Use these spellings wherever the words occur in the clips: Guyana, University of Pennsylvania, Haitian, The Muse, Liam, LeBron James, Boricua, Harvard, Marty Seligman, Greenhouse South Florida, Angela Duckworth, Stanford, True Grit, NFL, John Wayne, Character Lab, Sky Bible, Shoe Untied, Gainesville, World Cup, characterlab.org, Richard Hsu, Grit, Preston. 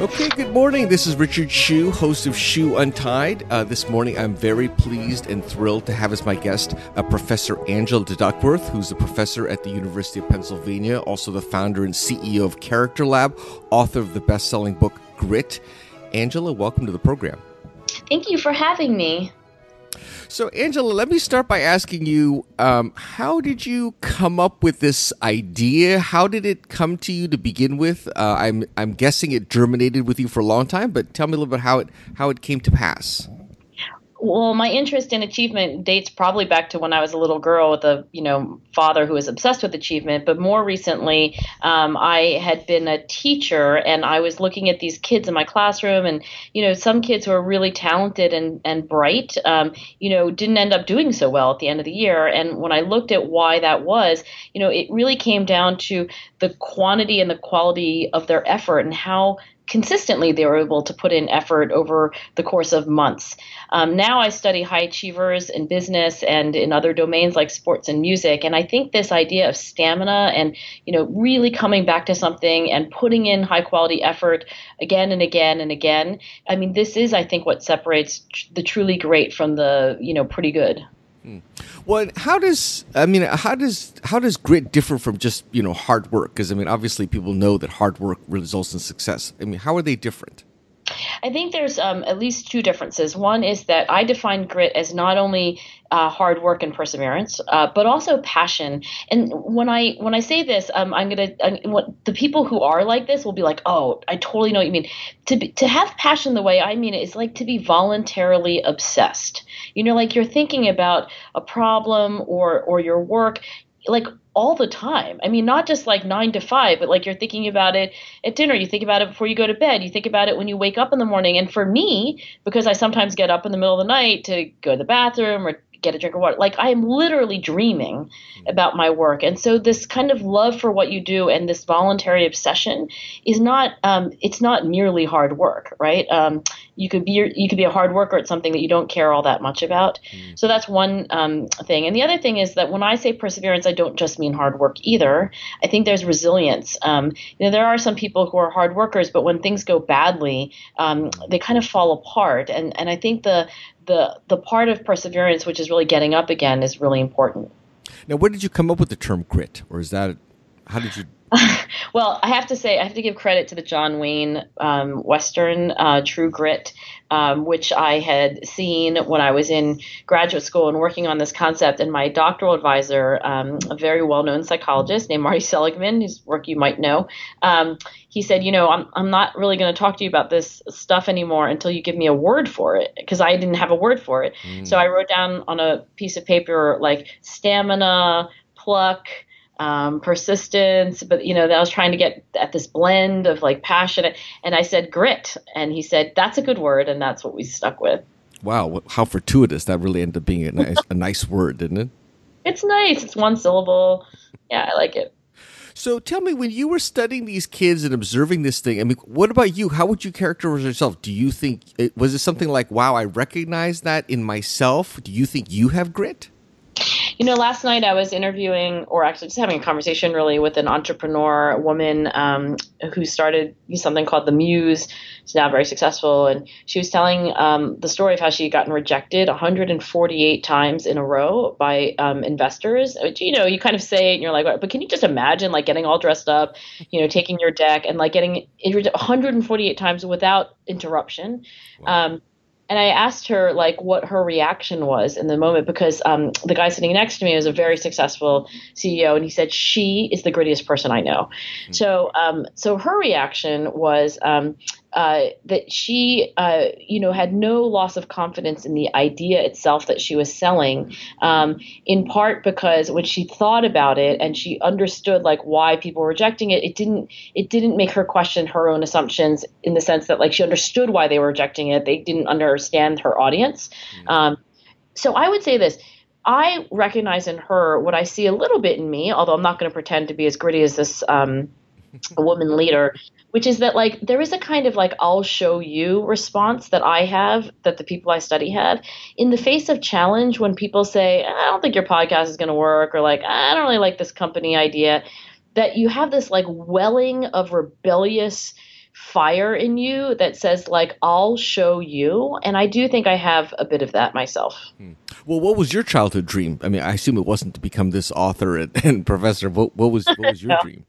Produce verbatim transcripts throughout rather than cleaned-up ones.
Okay, good morning. This is Richard Hsu, host of Shoe Untied. Uh, this morning, I'm very pleased and thrilled to have as my guest uh, Professor Angela Duckworth, who's a professor at the University of Pennsylvania, also the founder and C E O of Character Lab, author of the best-selling book, Grit. Angela, welcome to the program. Thank you for having me. So, Angela, let me start by asking you, um, how did you come up with this idea? How did it come to you to begin with? Uh, I'm I'm guessing it germinated with you for a long time, but tell me a little bit how it how it came to pass. Well, my interest in achievement dates probably back to when I was a little girl with a, you know, father who was obsessed with achievement. But more recently, um, I had been a teacher and I was looking at these kids in my classroom and, you know, some kids who are really talented and, and bright, um, you know, didn't end up doing so well at the end of the year. And when I looked at why that was, you know, it really came down to the quantity and the quality of their effort and how consistently they were able to put in effort over the course of months. Um, now I study high achievers in business and in other domains like sports and music. And I think this idea of stamina and, you know, really coming back to something and putting in high quality effort again and again and again. I mean, this is, I think, what separates tr- the truly great from the, you know, pretty good. Hmm. Well, how does I mean? How does how does grit differ from just, you know, hard work? Because I mean, obviously, people know that hard work results in success. I mean, how are they different? I think there's um, at least two differences. One is that I define grit as not only uh, hard work and perseverance, uh, but also passion. And when I when I say this, um, I'm gonna I, what, the people who are like this will be like, oh, I totally know what you mean. To be, to have passion the way I mean it is like to be voluntarily obsessed. You know, like you're thinking about a problem or or your work, like all the time. I mean, not just like nine to five, but like you're thinking about it at dinner, you think about it before you go to bed, you think about it when you wake up in the morning. And for me, because I sometimes get up in the middle of the night to go to the bathroom or get a drink of water, like I am literally dreaming about my work. And so this kind of love for what you do and this voluntary obsession is not, um, it's not merely hard work, right? Um, you could be, you could be a hard worker at something that you don't care all that much about. Mm. So that's one um, thing. And the other thing is that when I say perseverance, I don't just mean hard work either. I think there's resilience. Um, you know, there are some people who are hard workers, but when things go badly, um, they kind of fall apart. And, and I think the, The, the part of perseverance, which is really getting up again, is really important. Now, where did you come up with the term grit? Or is that, how did you? Well, I have to say, I have to give credit to the John Wayne um, Western, uh, True Grit, um, which I had seen when I was in graduate school and working on this concept. And my doctoral advisor, um, a very well-known psychologist named Marty Seligman, whose work you might know, um, he said, you know, I'm I'm not really going to talk to you about this stuff anymore until you give me a word for it, because I didn't have a word for it. Mm. So I wrote down on a piece of paper like stamina, pluck, Um, persistence, but you know, that I was trying to get at this blend of like passion, and I said grit, and he said that's a good word, and that's what we stuck with. Wow, how fortuitous! That really ended up being a nice, a nice word, didn't it? It's nice. It's one syllable. Yeah, I like it. So tell me, when you were studying these kids and observing this thing, I mean, what about you? How would you characterize yourself? Do you think it, was it something like, wow, I recognize that in myself? Do you think you have grit? You know, last night I was interviewing, or actually just having a conversation really with an entrepreneur, a woman um, who started something called The Muse. She's now very successful. And she was telling um, the story of how she had gotten rejected one hundred forty-eight times in a row by um, investors. Which, you know, you kind of say it and you're like, but can you just imagine like getting all dressed up, you know, taking your deck and like getting one hundred forty-eight times without interruption. Wow. Um And I asked her like what her reaction was in the moment, because um, the guy sitting next to me was a very successful C E O, and he said, she is the grittiest person I know. Mm-hmm. So um, so her reaction was um, uh, that she, uh, you know, had no loss of confidence in the idea itself that she was selling, um, in part because when she thought about it and she understood like why people were rejecting it, it didn't it didn't make her question her own assumptions, in the sense that like she understood why they were rejecting it. They didn't understand. understand her audience. Um, so I would say this, I recognize in her what I see a little bit in me, although I'm not going to pretend to be as gritty as this um, a woman leader, which is that like there is a kind of like I'll show you response that I have, that the people I study have in the face of challenge when people say, I don't think your podcast is going to work, or like, I don't really like this company idea, that you have this like welling of rebellious fire in you that says like, I'll show you. And I do think I have a bit of that myself. Hmm. Well, what was your childhood dream? I mean, I assume it wasn't to become this author and, and professor. What, what was what was your no. dream?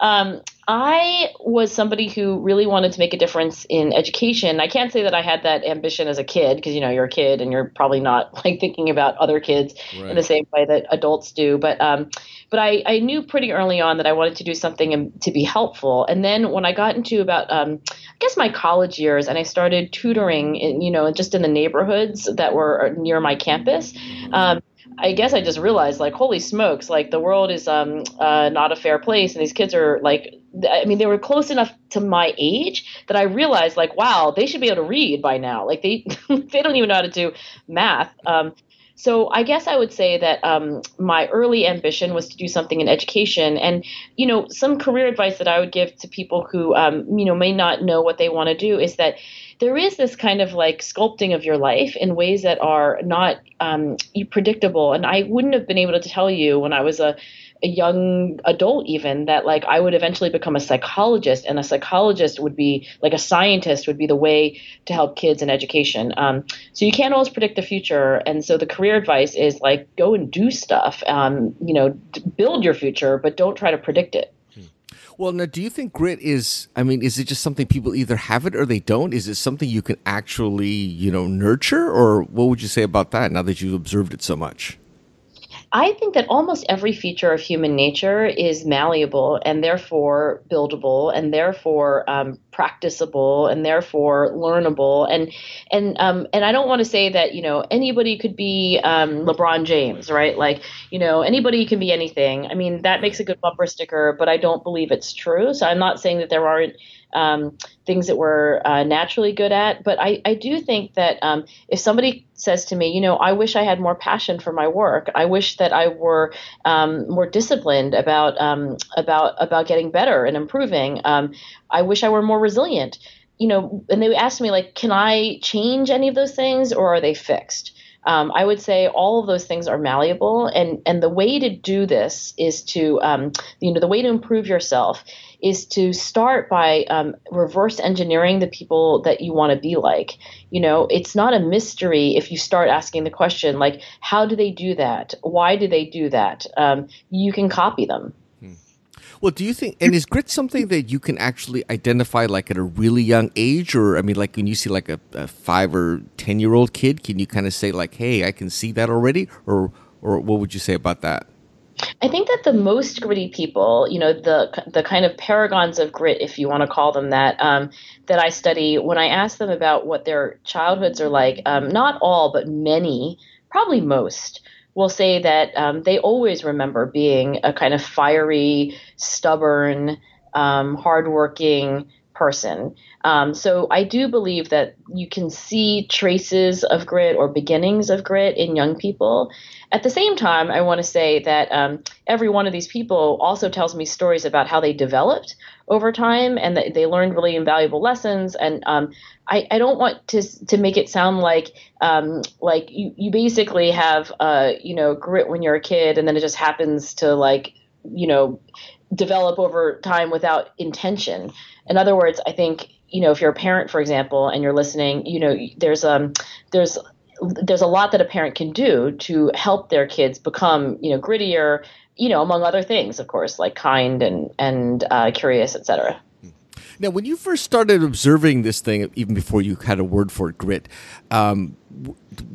Um, I was somebody who really wanted to make a difference in education. I can't say that I had that ambition as a kid because, you know, you're a kid and you're probably not like thinking about other kids right. in the same way that adults do. But, um, but I, I knew pretty early on that I wanted to do something and to be helpful. And then when I got into about, um, I guess my college years, and I started tutoring in, you know, just in the neighborhoods that were near my campus, um, I guess I just realized, like, holy smokes, like the world is um uh, not a fair place. And these kids are like, I mean, they were close enough to my age that I realized like, wow, they should be able to read by now. Like they, they don't even know how to do math. Um, so I guess I would say that um, my early ambition was to do something in education. And, you know, some career advice that I would give to people who, um, you know, may not know what they want to do is that there is this kind of like sculpting of your life in ways that are not um, predictable. And I wouldn't have been able to tell you when I was a, a young adult even that like I would eventually become a psychologist, and a psychologist would be like a scientist would be the way to help kids in education. Um, so you can't always predict the future. And so the career advice is like, go and do stuff, um, you know, build your future, but don't try to predict it. Well, now, do you think grit is, I mean, is it just something people either have it or they don't? Is it something you can actually, you know, nurture? Or what would you say about that now that you've observed it so much? I think that almost every feature of human nature is malleable and therefore buildable and therefore um, practicable and therefore learnable. And and um, and I don't want to say that, you know, anybody could be um, LeBron James, right? Like, you know, anybody can be anything. I mean, that makes a good bumper sticker, but I don't believe it's true. So I'm not saying that there aren't Um, things that we're uh, naturally good at. But I, I do think that um, if somebody says to me, you know, I wish I had more passion for my work. I wish that I were um, more disciplined about um, about about getting better and improving. Um, I wish I were more resilient. You know, and they asked me like, can I change any of those things or are they fixed? Um, I would say all of those things are malleable, and, and the way to do this is to, um, you know, the way to improve yourself is to start by um, reverse engineering the people that you want to be like. You know, it's not a mystery if you start asking the question, like, how do they do that? Why do they do that? Um, you can copy them. Well, do you think, and is grit something that you can actually identify like at a really young age? Or, I mean, like when you see like a, a five or ten-year-old kid, can you kind of say like, hey, I can see that already? Or, or what would you say about that? I think that the most gritty people, you know, the the kind of paragons of grit, if you want to call them that, um, that I study, when I ask them about what their childhoods are like, um, not all, but many, probably most, will say that um, they always remember being a kind of fiery, stubborn, um, hardworking person. Um, so I do believe that you can see traces of grit or beginnings of grit in young people. At the same time, I want to say that um, every one of these people also tells me stories about how they developed over time and that they learned really invaluable lessons. And um, I, I don't want to to make it sound like um, like you, you basically have, uh, you know, grit when you're a kid and then it just happens to like, you know, develop over time without intention. In other words, I think, you know, if you're a parent, for example, and you're listening, you know, there's um there's there's a lot that a parent can do to help their kids become, you know, grittier, you know, among other things, of course, like kind and, and uh, curious, et cetera. Now, when you first started observing this thing, even before you had a word for it, grit, um,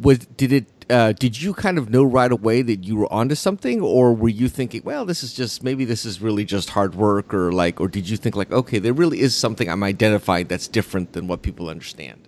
was, did it, uh, did you kind of know right away that you were onto something, or were you thinking, well, this is just, maybe this is really just hard work, or like, or did you think like, okay, there really is something I'm identifying that's different than what people understand?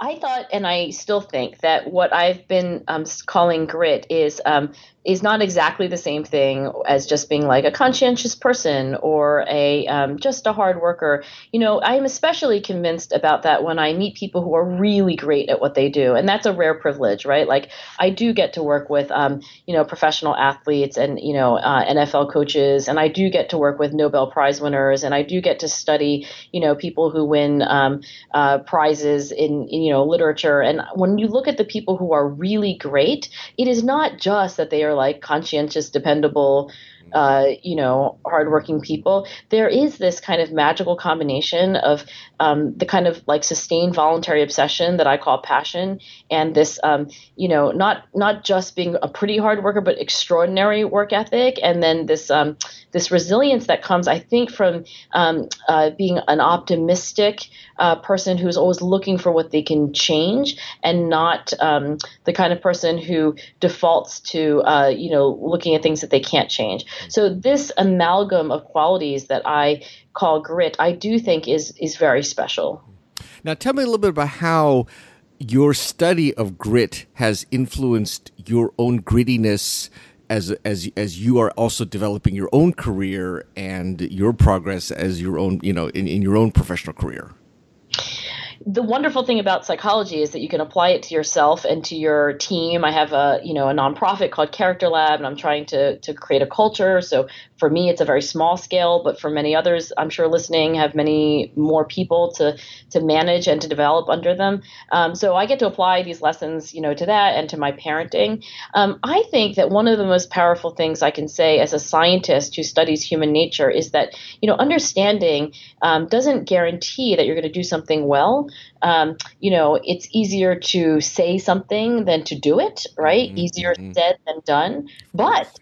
I thought, and I still think, that what I've been um, calling grit is um, is not exactly the same thing as just being like a conscientious person or a um, just a hard worker. You know, I am especially convinced about that when I meet people who are really great at what they do. And that's a rare privilege, right? Like I do get to work with, um, you know, professional athletes and, you know, uh, N F L coaches, and I do get to work with Nobel Prize winners, and I do get to study, you know, people who win um, uh, prizes in, in, you know, literature. And when you look at the people who are really great, it is not just that they are like conscientious, dependable, uh, you know, hardworking people. There is this kind of magical combination of um, the kind of like sustained voluntary obsession that I call passion, and this, um, you know, not not just being a pretty hard worker, but extraordinary work ethic, and then this um, this resilience that comes, I think, from um, uh, being an optimistic uh, person who's always looking for what they can change, and not um, the kind of person who defaults to, uh, you know, looking at things that they can't change. So this amalgam of qualities that I call grit, I do think is is very special. Now, tell me a little bit about how your study of grit has influenced your own grittiness as as as you are also developing your own career and your progress as your own, you know, in, in your own professional career. The wonderful thing about psychology is that you can apply it to yourself and to your team. I have a, you know, a nonprofit called Character Lab, and I'm trying to to create a culture. So for me, it's a very small scale, but for many others, I'm sure listening, have many more people to to manage and to develop under them. Um, so I get to apply these lessons, you know, to that and to my parenting. Um, I think that one of the most powerful things I can say as a scientist who studies human nature is that, you know, understanding um, doesn't guarantee that you're going to do something well. Um, you know, it's easier to say something than to do it, right? Mm-hmm. Easier said than done, but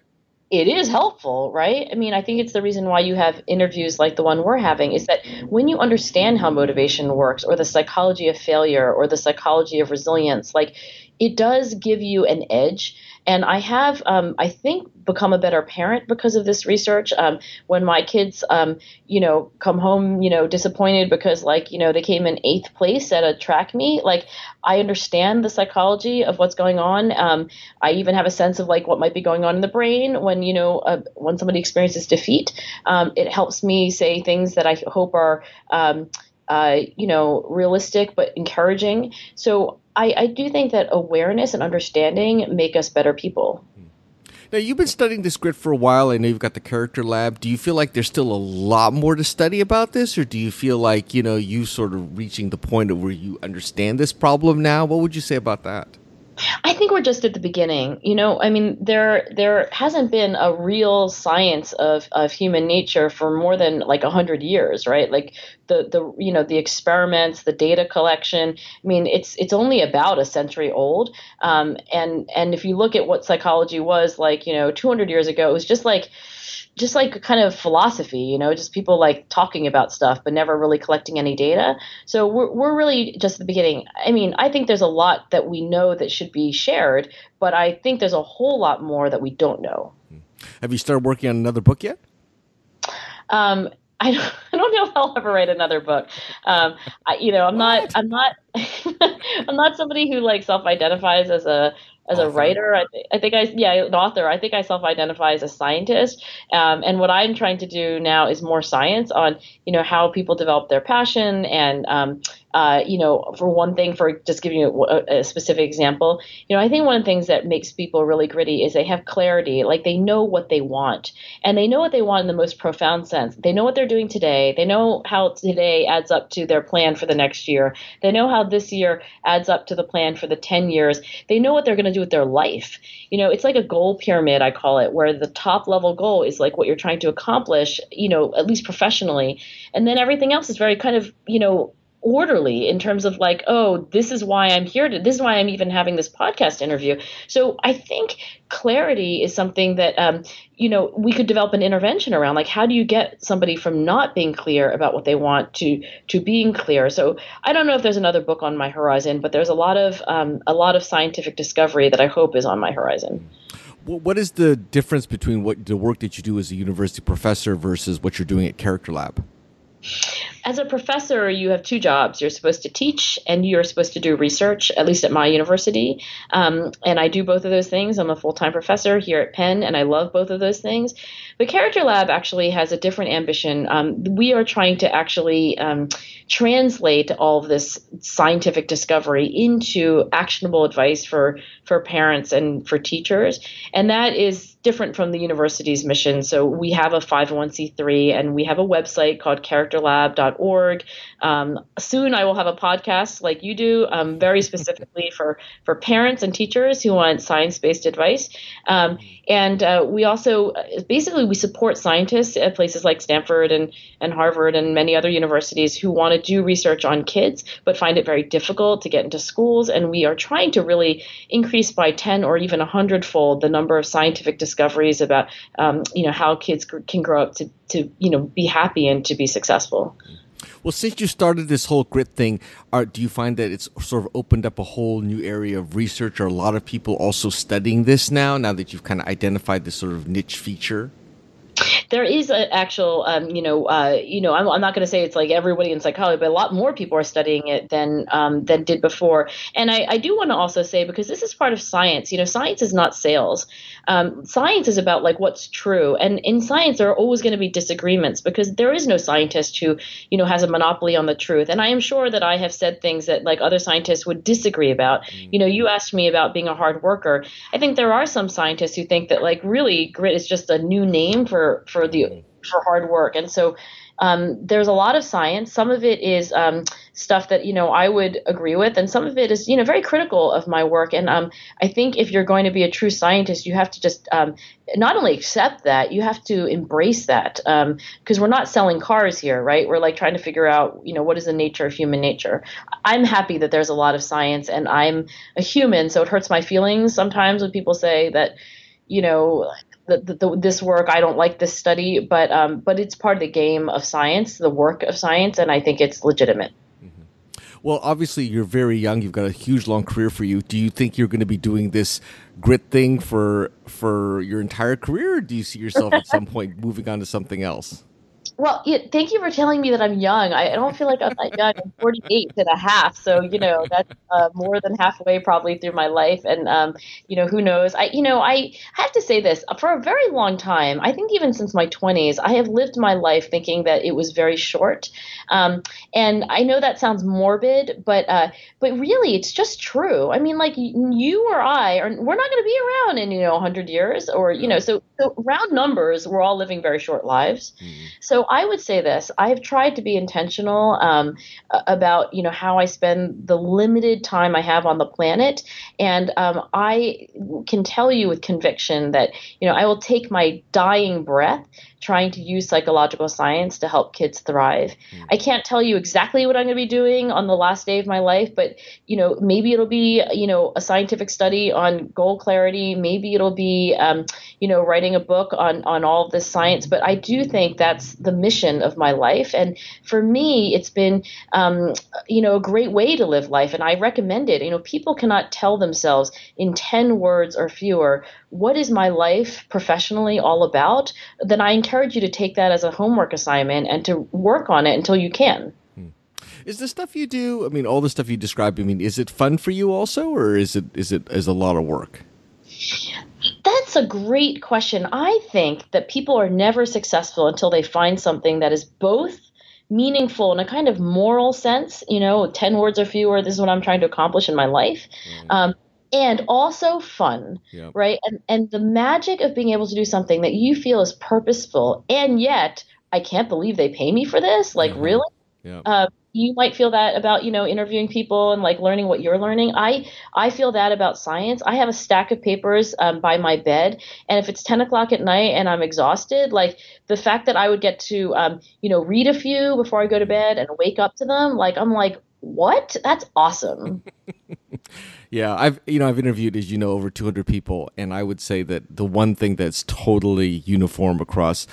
it is helpful, right? I mean, I think it's the reason why you have interviews like the one we're having, is that when you understand how motivation works, or the psychology of failure, or the psychology of resilience, like it does give you an edge. And I have, um, I think, become a better parent because of this research. Um, when my kids, um, you know, come home, you know, disappointed because, like, you know, they came in eighth place at a track meet, like, I understand the psychology of what's going on. Um, I even have a sense of, like, what might be going on in the brain when, you know, uh, when somebody experiences defeat. Um, it helps me say things that I hope are, um, uh, you know, realistic but encouraging. So I, I do think that awareness and understanding make us better people. Now, you've been studying this grit for a while. I know you've got the Character Lab. Do you feel like there's still a lot more to study about this, or do you feel like, you know, you sort of reaching the point of where you understand this problem now? What would you say about that? I think we're just at the beginning. You know, I mean, there there hasn't been a real science of, of human nature for more than like one hundred years, right? Like the, the you know, the experiments, the data collection. I mean, it's it's only about a century old. Um, and, and if you look at what psychology was like, you know, two hundred years ago, it was just like, just like a kind of philosophy, you know, just people like talking about stuff, but never really collecting any data. So we're we're really just at the beginning. I mean, I think there's a lot that we know that should be shared, but I think there's a whole lot more that we don't know. Have you started working on another book yet? Um, I don't, I don't know if I'll ever write another book. Um, I, you know, I'm what? not, I'm not, I'm not somebody who like self-identifies as a, As author. a writer, I, th- I think I, yeah, an author, I think I self-identify as a scientist. Um, and what I'm trying to do now is more science on, you know, how people develop their passion. And, um, uh, you know, for one thing, for just giving you a, a specific example, you know, I think one of the things that makes people really gritty is they have clarity, like they know what they want, and they know what they want in the most profound sense. They know what they're doing today. They know how today adds up to their plan for the next year. They know how this year adds up to the plan for the ten years. They know what they're going to do with their life. You know, it's like a goal pyramid, I call it, where the top level goal is like what you're trying to accomplish, you know, at least professionally. And then everything else is very kind of, you know, orderly in terms of like, oh, this is why I'm here to, this is why I'm even having this podcast interview. So I think clarity is something that, um, you know, we could develop an intervention around, like, how do you get somebody from not being clear about what they want to, to being clear? So I don't know if there's another book on my horizon, but there's a lot of, um, a lot of scientific discovery that I hope is on my horizon. What is the difference between what the work that you do as a university professor versus what you're doing at Character Lab? as a professor, you have two jobs. You're supposed to teach and you're supposed to do research, at least at my university. Um, and I do both of those things. I'm a full-time professor here at Penn, and I love both of those things. But Character Lab actually has a different ambition. Um, we are trying to actually um, translate all of this scientific discovery into actionable advice for, for parents and for teachers. And that is different from the university's mission. So we have a five oh one c three, and we have a website called character lab dot org. Um, soon I will have a podcast like you do, um, very specifically for, for parents and teachers who want science-based advice. Um, and uh, we also, basically, we support scientists at places like Stanford and, and Harvard and many other universities who want to do research on kids but find it very difficult to get into schools. And we are trying to really increase by ten or even one hundred fold the number of scientific discoveries about, um, you know, how kids gr- can grow up to, to, you know, be happy and to be successful. Well, since you started this whole grit thing, are, do you find that it's sort of opened up a whole new area of research? Are a lot of people also studying this now, now that you've kind of identified this sort of niche feature? There is an actual, um, you know, uh, you know, I'm, I'm not going to say it's like everybody in psychology, but a lot more people are studying it than um, than did before. And I, I do want to also say, because this is part of science, you know, science is not sales. Um, science is about like what's true. And in science, there are always going to be disagreements because there is no scientist who, you know, has a monopoly on the truth. And I am sure that I have said things that like other scientists would disagree about. You know, you asked me about being a hard worker. I think there are some scientists who think that like really grit is just a new name for, for the for hard work. And so um, there's a lot of science. Some of it is um, stuff that, you know, I would agree with. And some of it is, you know, very critical of my work. And um, I think if you're going to be a true scientist, you have to just um, not only accept that, you have to embrace that, because um, we're not selling cars here, right? We're like trying to figure out, you know, what is the nature of human nature. I'm happy that there's a lot of science, and I'm a human, so it hurts my feelings sometimes when people say that, you know, The, the, this work, I don't like this study, but um, but it's part of the game of science, the work of science, and I think it's legitimate. Mm-hmm. Well, obviously, you're very young. You've got a huge, long career for you. Do you think you're going to be doing this grit thing for for your entire career, or do you see yourself at some point moving on to something else? Well, yeah, thank you for telling me that I'm young. I, I don't feel like I'm that young. I'm forty-eight and a half. So, you know, that's uh, more than halfway probably through my life. And, um, you know, who knows? I, you know, I have to say this. For a very long time, I think even since my twenties, I have lived my life thinking that it was very short. Um, and I know that sounds morbid, but uh, but really, it's just true. I mean, like you or I, are, we're not going to be around in, you know, one hundred years or, you know, so, so round numbers, we're all living very short lives. Mm-hmm. So I would say this. I have tried to be intentional um, about, you know, how I spend the limited time I have on the planet. And um, I can tell you with conviction that, you know, I will take my dying breath trying to use psychological science to help kids thrive. Mm-hmm. I can't tell you exactly what I'm going to be doing on the last day of my life, but, you know, maybe it'll be, you know, a scientific study on goal clarity. Maybe it'll be, um, you know, writing a book on, on all of this science. But I do think that's the mission of my life. And for me, it's been, um, you know, a great way to live life. And I recommend it. You know, people cannot tell themselves in ten words or fewer, what is my life professionally all about? Then I encourage encourage you to take that as a homework assignment and to work on it until you can. Hmm. Is the stuff you do, I mean, all the stuff you described, I mean, is it fun for you also, or is it is it is a lot of work? That's a great question. I think that people are never successful until they find something that is both meaningful in a kind of moral sense, you know, ten words or fewer, this is what I'm trying to accomplish in my life. Mm-hmm. Um And also fun, yep. Right? And and the magic of being able to do something that you feel is purposeful, and yet I can't believe they pay me for this. Like, mm-hmm. Really? Yep. Uh, you might feel that about, you know, interviewing people and like learning what you're learning. I I feel that about science. I have a stack of papers um, by my bed, and if it's ten o'clock at night and I'm exhausted, like the fact that I would get to um, you know, read a few before I go to bed and wake up to them, like I'm like, what? That's awesome. Yeah, I've you know I've interviewed, as you know, over two hundred people, and I would say that the one thing that's totally uniform across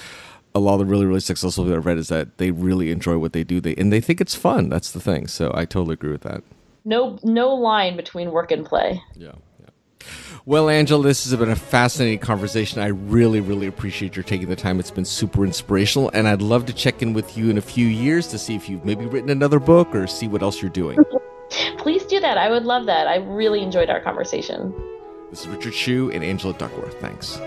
a lot of the really really successful people I've read is that they really enjoy what they do. They and they think it's fun. That's the thing. So I totally agree with that. No, no line between work and play. Yeah. Well, Angela, this has been a fascinating conversation. I really, really appreciate your taking the time. It's been super inspirational, and I'd love to check in with you in a few years to see if you've maybe written another book or see what else you're doing. Please do that. I would love that. I really enjoyed our conversation. This is Richard Hsu and Angela Duckworth. Thanks.